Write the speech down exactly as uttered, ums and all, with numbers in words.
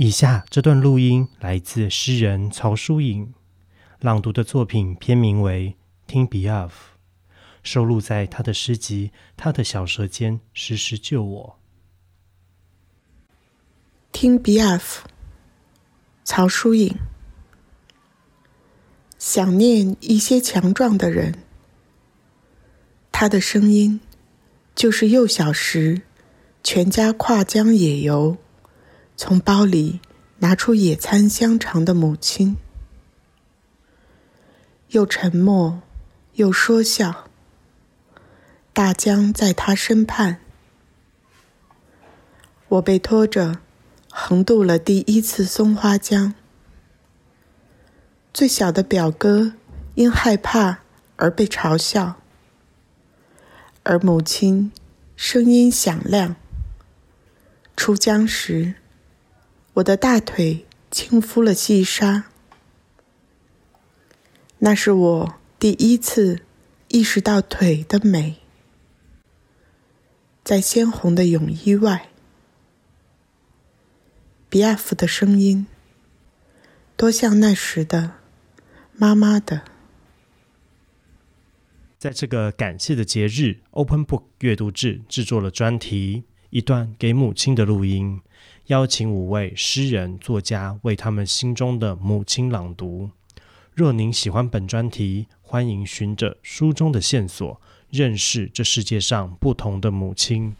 以下这段录音来自诗人曹淑颖朗读的作品，篇名为《听比 of》，收录在他的诗集《他的小舌尖时时救我》。听比 of， 曹淑颖。想念一些强壮的人，他的声音就是幼小时全家跨江野游，从包里拿出野餐香肠的母亲，又沉默又说笑。大江在他身畔，我被拖着横渡了第一次松花江。最小的表哥因害怕而被嘲笑，而母亲声音响亮。出江时，我的大腿轻敷了细沙。那是我第一次意识到腿的美。在鲜红的泳衣外，比亚夫的声音多像那时的妈妈的。在这个感谢的节日， Open Book 阅读志制作了专题一段给母亲的录音，邀请五位诗人作家为他们心中的母亲朗读。若您喜欢本专题，欢迎循着书中的线索认识这世界上不同的母亲。